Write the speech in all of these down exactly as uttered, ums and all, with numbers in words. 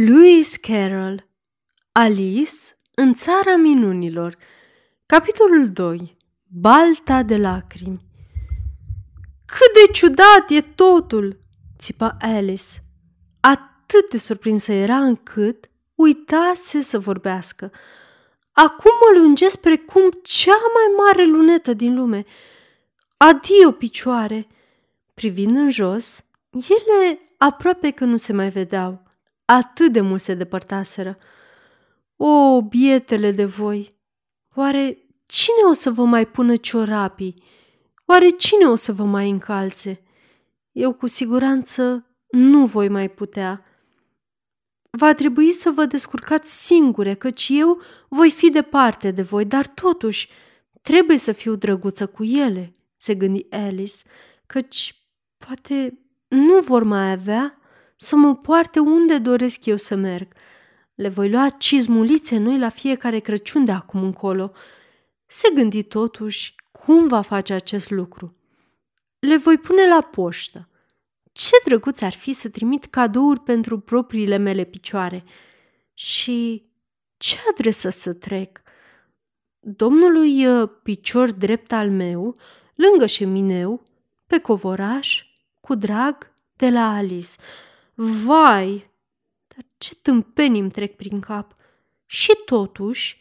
Lewis Carroll, Alice în țara minunilor, capitolul doi, balta de lacrimi. Cât de ciudat e totul, țipa Alice. Atât de surprinsă era încât uitase să vorbească. Acum mă lungesc precum cea mai mare lunetă din lume. Adio, picioare! Privind în jos, ele aproape că nu se mai vedeau. Atât de mult se depărtaseră. O, bietele de voi! Oare cine o să vă mai pună ciorapii? Oare cine o să vă mai încalțe? Eu cu siguranță nu voi mai putea. Va trebui să vă descurcați singure, căci eu voi fi departe de voi, dar totuși trebuie să fiu drăguță cu ele, se gândi Alice, căci poate nu vor mai avea să mă poarte unde doresc eu să merg. Le voi lua cizmulițe noi la fiecare Crăciun de acum încolo. Se gândi totuși cum va face acest lucru. Le voi pune la poștă. Ce drăguț ar fi să trimit cadouri pentru propriile mele picioare. Și ce adresă să trec? Domnului picior drept al meu, lângă șemineu, pe covoraș, cu drag, de la Alice. Vai! Dar ce tâmpenii îmi trec prin cap! Și totuși,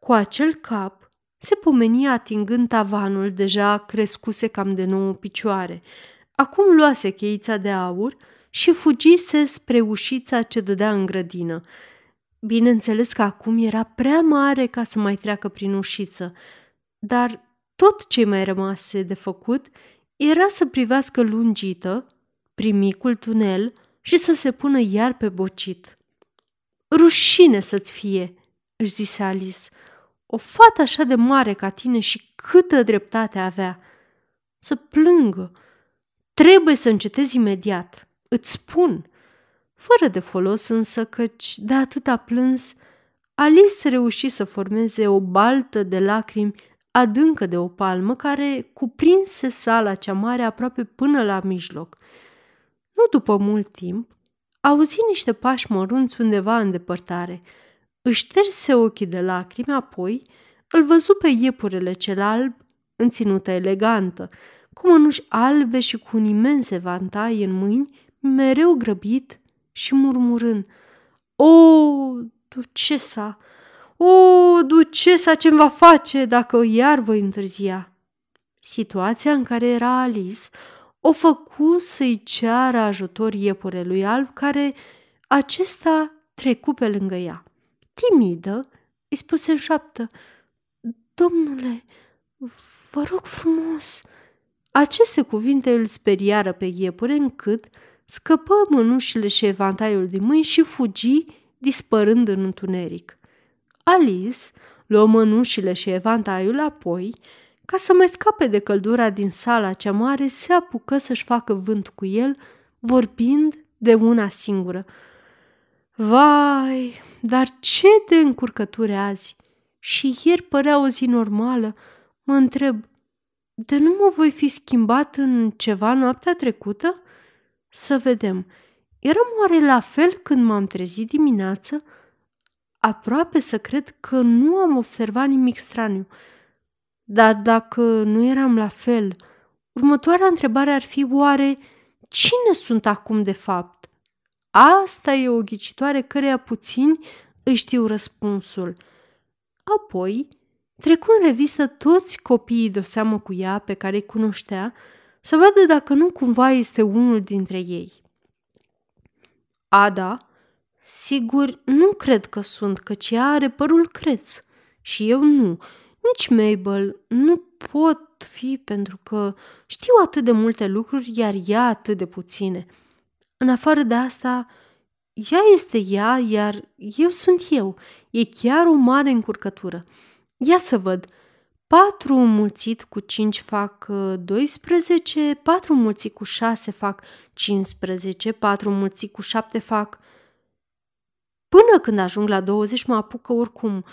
cu acel cap, se pomeni atingând tavanul, deja crescuse cam de nouă picioare. Acum luase cheița de aur și fugise spre ușița ce dădea în grădină. Bineînțeles că acum era prea mare ca să mai treacă prin ușiță, dar tot ce mai rămase de făcut era să privească lungită prin micul tunel și să se pună iar pe bocit. Rușine să-ți fie, își zise Alice, o fată așa de mare ca tine și câtă dreptate avea. Să plângă. Trebuie să încetezi imediat, îți spun. Fără de folos însă, căci de atâta plâns, Alice reuși să formeze o baltă de lacrimi adâncă de o palmă care cuprinse sala cea mare aproape până la mijloc. Nu după mult timp, auzi niște pași mărunți undeva în depărtare. Își șterse ochii de lacrimi, apoi îl văzu pe iepurele cel alb în ținută elegantă, cu mănuși albe și cu un imense vantai în mâini, mereu grăbit și murmurând: O, ducesa! O, ducesa, ce-mi va face dacă iar voi întârzia? Situația în care era Alice o făcu să-i ceară ajutor iepurelui alb, care acesta trecu pe lângă ea. Timidă, îi spuse în șoaptă: Domnule, vă rog frumos! Aceste cuvinte îl speriară pe iepure, încât scăpă mânușile și evantaiul din mâini și fugi, dispărând în întuneric. Alice luă mânușile și evantaiul, apoi, ca să mai scape de căldura din sala cea mare, se apucă să-și facă vânt cu el, vorbind de una singură: Vai, dar ce de încurcături azi! Și ieri părea o zi normală. Mă întreb, de nu mă voi fi schimbat în ceva noaptea trecută? Să vedem, eram oare la fel când m-am trezit dimineață? Aproape să cred că nu am observat nimic straniu. Dar dacă nu eram la fel, următoarea întrebare ar fi: oare cine sunt acum de fapt? Asta e o ghicitoare căreia puțini îi știu răspunsul. Apoi trecu în revistă toți copiii de-o seamă cu ea pe care îi cunoștea, să vadă dacă nu cumva este unul dintre ei. Ada: Sigur, nu cred că sunt, căci ea are părul creț și eu nu. Nici Mabel, nu pot fi pentru că știu atât de multe lucruri, iar ea atât de puține. În afară de asta, ea este ea, iar eu sunt eu. E chiar o mare încurcătură. Ia să văd, patru mulțit cu cinci fac doisprezece, patru mulțit cu șase fac cincisprezece, patru mulțit cu șapte fac... Până când ajung la douăzeci mă apucă oricum.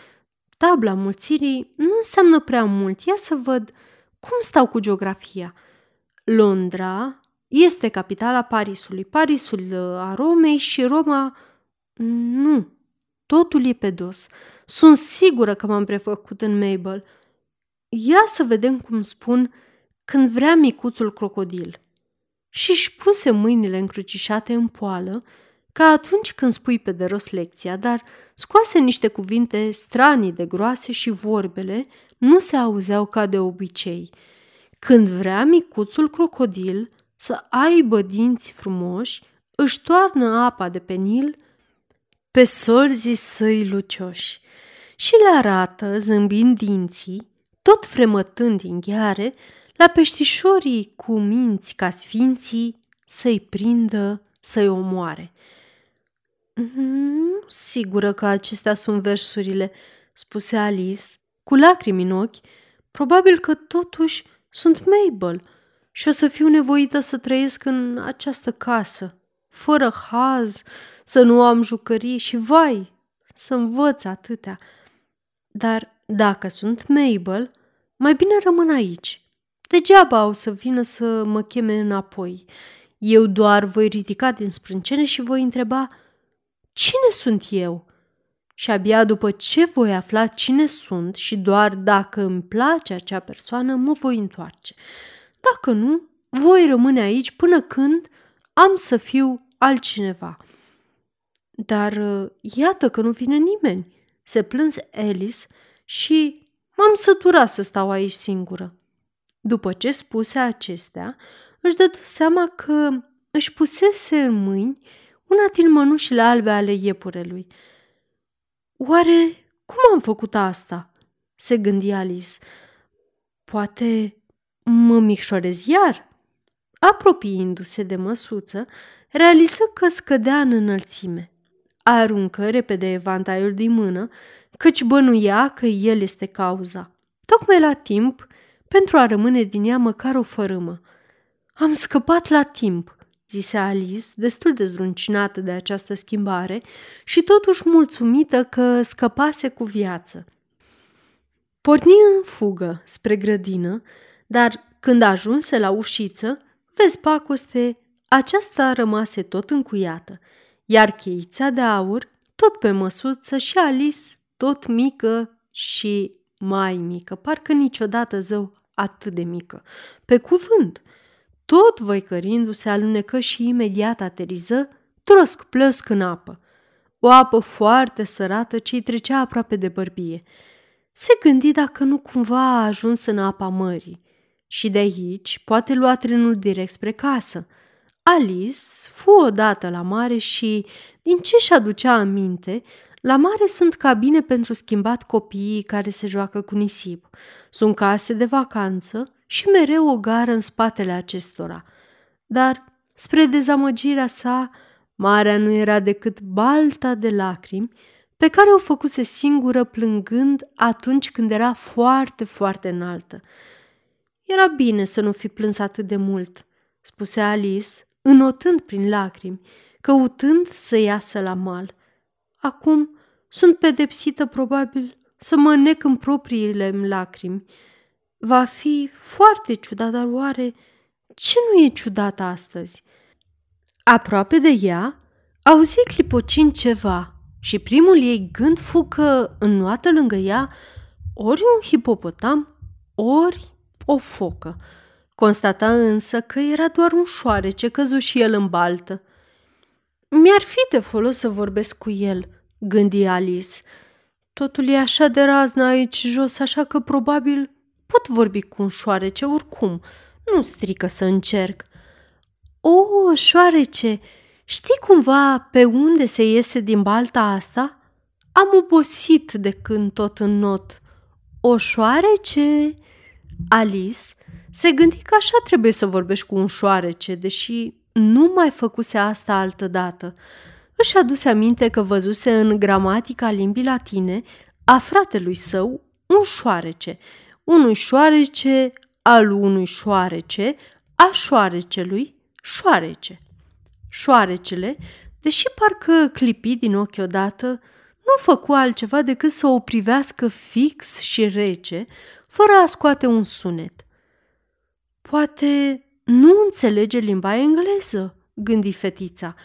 Tabla mulțirii nu înseamnă prea mult. Ia să văd cum stau cu geografia. Londra este capitala Parisului, Parisul a Romei și Roma Nu, totul e pe dos. Sunt sigură că m-am prefăcut în Mabel. Ia să vedem cum spun când vrea micuțul crocodil. Și-și puse mâinile încrucișate în poală, ca atunci când spui pe de rost lecția, dar scoase niște cuvinte stranii de groase și vorbele nu se auzeau ca de obicei. Când vrea micuțul crocodil să aibă dinți frumoși, își toarnă apa de pe Nil pe solzii săi lucioși și le arată, zâmbind dinții, tot fremătând din gheare, la peștișorii cu minți ca sfinții să-i prindă, să-i omoare. Nu sigură că acestea sunt versurile, spuse Alice, cu lacrimi în ochi, probabil că totuși sunt Mabel și o să fiu nevoită să trăiesc în această casă, fără haz, să nu am jucării și, vai, să învăț atâtea. Dar dacă sunt Mabel, mai bine rămân aici. Degeaba o să vină să mă cheme înapoi. Eu doar voi ridica din sprâncene și voi întreba, cine sunt eu? Și abia după ce voi afla cine sunt și doar dacă îmi place acea persoană, mă voi întoarce. Dacă nu, voi rămâne aici până când am să fiu altcineva. Dar iată că nu vine nimeni, se plânse Alice și m-am săturat să stau aici singură. După ce spuse acestea, își dădu seama că își pusese în mâini una din mănușile albe ale iepurelui. Oare cum am făcut asta? Se gândi Alice. Poate mă micșorez iar? Apropiindu-se de măsuță, realiză că scădea în înălțime. Aruncă repede evantaiul din mână, căci bănuia că el este cauza. Tocmai la timp, pentru a rămâne din ea măcar o fărâmă. Am scăpat la timp, zise Alice, destul de zdruncinată de această schimbare și totuși mulțumită că scăpase cu viață. Porni în fugă spre grădină, dar când ajunse la ușiță, vezi pacoste, aceasta rămase tot încuiată, iar cheița de aur tot pe măsuță și Alice tot mică și mai mică, parcă niciodată zău atât de mică. Pe cuvânt! Tot văicărindu-se alunecă și imediat ateriză, trosc-plosc în apă. O apă foarte sărată ce îi trecea aproape de bărbie. Se gândi dacă nu cumva a ajuns în apa mării. Și de aici poate lua trenul direct spre casă. Alice fu odată la mare și, din ce își aducea aminte, la mare sunt cabine pentru schimbat copiii care se joacă cu nisip. Sunt case de vacanță și mereu o gară în spatele acestora. Dar, spre dezamăgirea sa, marea nu era decât balta de lacrimi pe care o făcuse singură plângând atunci când era foarte, foarte înaltă. Era bine să nu fi plâns atât de mult, spuse Alice, înotând prin lacrimi, căutând să iasă la mal. Acum sunt pedepsită probabil să mă nec în propriile-mi lacrimi. Va fi foarte ciudat, dar oare ce nu e ciudat astăzi? Aproape de ea, auzi clipocind ceva și primul ei gând fu că înnoată lângă ea ori un hipopotam, ori o focă. Constata însă că era doar un șoarece căzu și el în baltă. Mi-ar fi de folos să vorbesc cu el, gândi Alice. Totul e așa de razna aici jos, așa că probabil pot vorbi cu un șoarece oricum. Nu strică să încerc. O, șoarece, știi cumva pe unde se iese din balta asta? Am obosit de când tot înnot. O, șoarece! Alice se gândi că așa trebuie să vorbești cu un șoarece, deși nu mai făcuse asta altădată. Își aduse aminte că văzuse în gramatica limbii latine a fratelui său un șoarece, unui șoarece, al unui șoarece, a șoarecelui, șoarece. Șoarecele, deși parcă clipi din ochi odată, nu făcu altceva decât să o privească fix și rece, fără a scoate un sunet. Poate nu înțelege limba engleză, gândi fetița.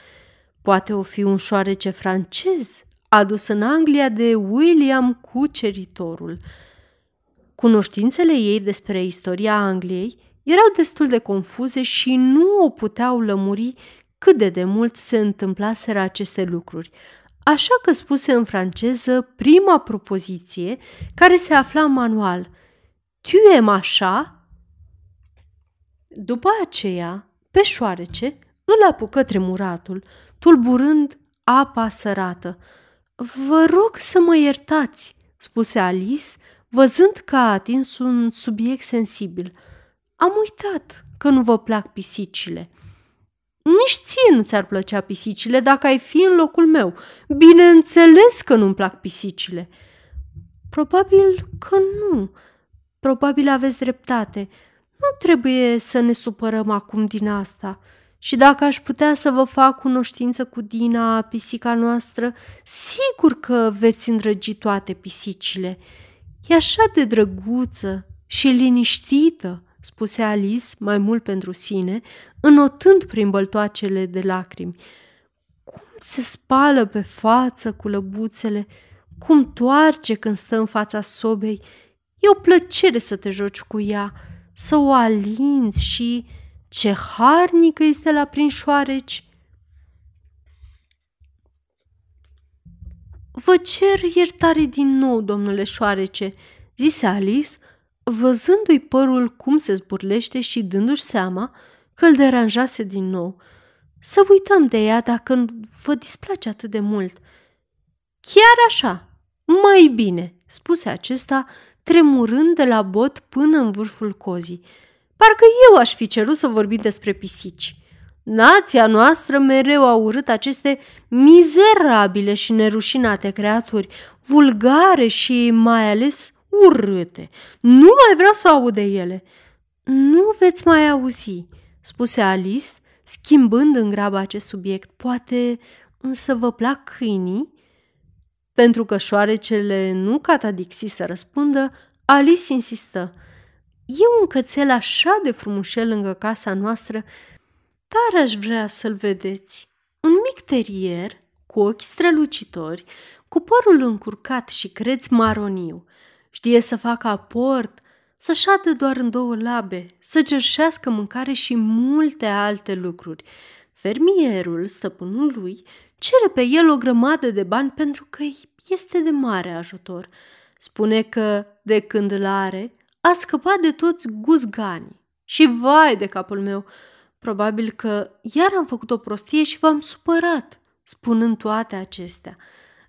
Poate o fi un șoarece francez adus în Anglia de William Cuceritorul. Cunoștințele ei despre istoria Angliei erau destul de confuze și nu o puteau lămuri cât de demult se întâmplaseră aceste lucruri, așa că spuse în franceză prima propoziție care se afla în manual: Tu aimes așa? După aceea, pe șoarece, îl apucă tremuratul, tulburând apa sărată. Vă rog să mă iertați, spuse Alice, văzând că a atins un subiect sensibil. Am uitat că nu vă plac pisicile. Nici ție nu ți-ar plăcea pisicile dacă ai fi în locul meu. Bineînțeles că nu-mi plac pisicile. Probabil că nu. Probabil aveți dreptate. Nu trebuie să ne supărăm acum din asta. Și dacă aș putea să vă fac cunoștință cu Dina, pisica noastră, sigur că veți îndrăgi toate pisicile. E așa de drăguță și liniștită, spuse Alice, mai mult pentru sine, înotând prin băltoacele de lacrimi. Cum se spală pe față cu lăbuțele, cum toarce când stă în fața sobei. E o plăcere să te joci cu ea, să o alinți și... Ce harnică este la prinșoareci! Vă cer iertare din nou, domnule șoarece, zise Alice, văzându-i părul cum se zburlește și dându-și seama că îl deranjase din nou. Să uităm de ea dacă vă displace atât de mult. Chiar așa, mai bine, spuse acesta, tremurând de la bot până în vârful cozii. Parcă eu aș fi cerut să vorbim despre pisici. Nația noastră mereu a urât aceste mizerabile și nerușinate creaturi, vulgare și mai ales urâte. Nu mai vreau să aud de ele. Nu veți mai auzi, spuse Alice, schimbând în grabă acest subiect. Poate însă vă plac câinii? Pentru că șoarecele nu catadixi să răspundă, Alice insistă. E un cățel așa de frumușel lângă casa noastră, dar aș vrea să-l vedeți. Un mic terier, cu ochi strălucitori, cu părul încurcat și creț maroniu. Știe să facă aport, să șadă doar în două labe, să cerșească mâncare și multe alte lucruri. Fermierul, stăpânul lui, cere pe el o grămadă de bani pentru că este de mare ajutor. Spune că, de când îl are, a scăpat de toți guzganii. Și vai de capul meu, probabil că iar am făcut o prostie și v-am supărat, spunând toate acestea.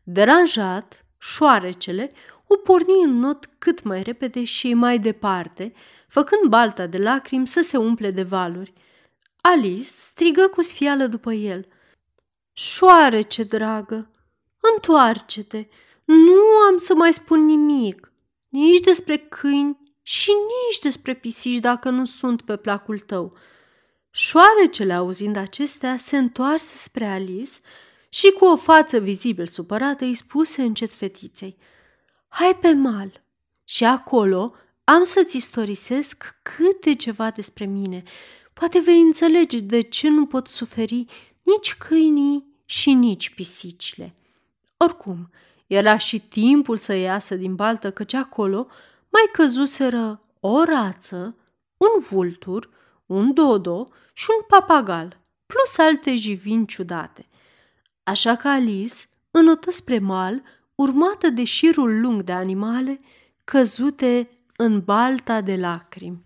Deranjat, șoarecele o porni în not cât mai repede și mai departe, făcând balta de lacrimi să se umple de valuri. Alice strigă cu sfială după el. Șoarece, dragă, întoarce-te, nu am să mai spun nimic, nici despre câini, și nici despre pisici dacă nu sunt pe placul tău. Șoarecele, auzind acestea, se întoarse spre Alice și cu o față vizibil supărată îi spuse încet fetiței: Hai pe mal și acolo am să-ți istorisesc câte ceva despre mine. Poate vei înțelege de ce nu pot suferi nici câinii și nici pisicile. Oricum, era și timpul să iasă din baltă, căci acolo mai căzuseră o rață, un vultur, un dodo și un papagal, plus alte jivini ciudate. Așa că Alice înotă spre mal, urmată de șirul lung de animale căzute în balta de lacrimi.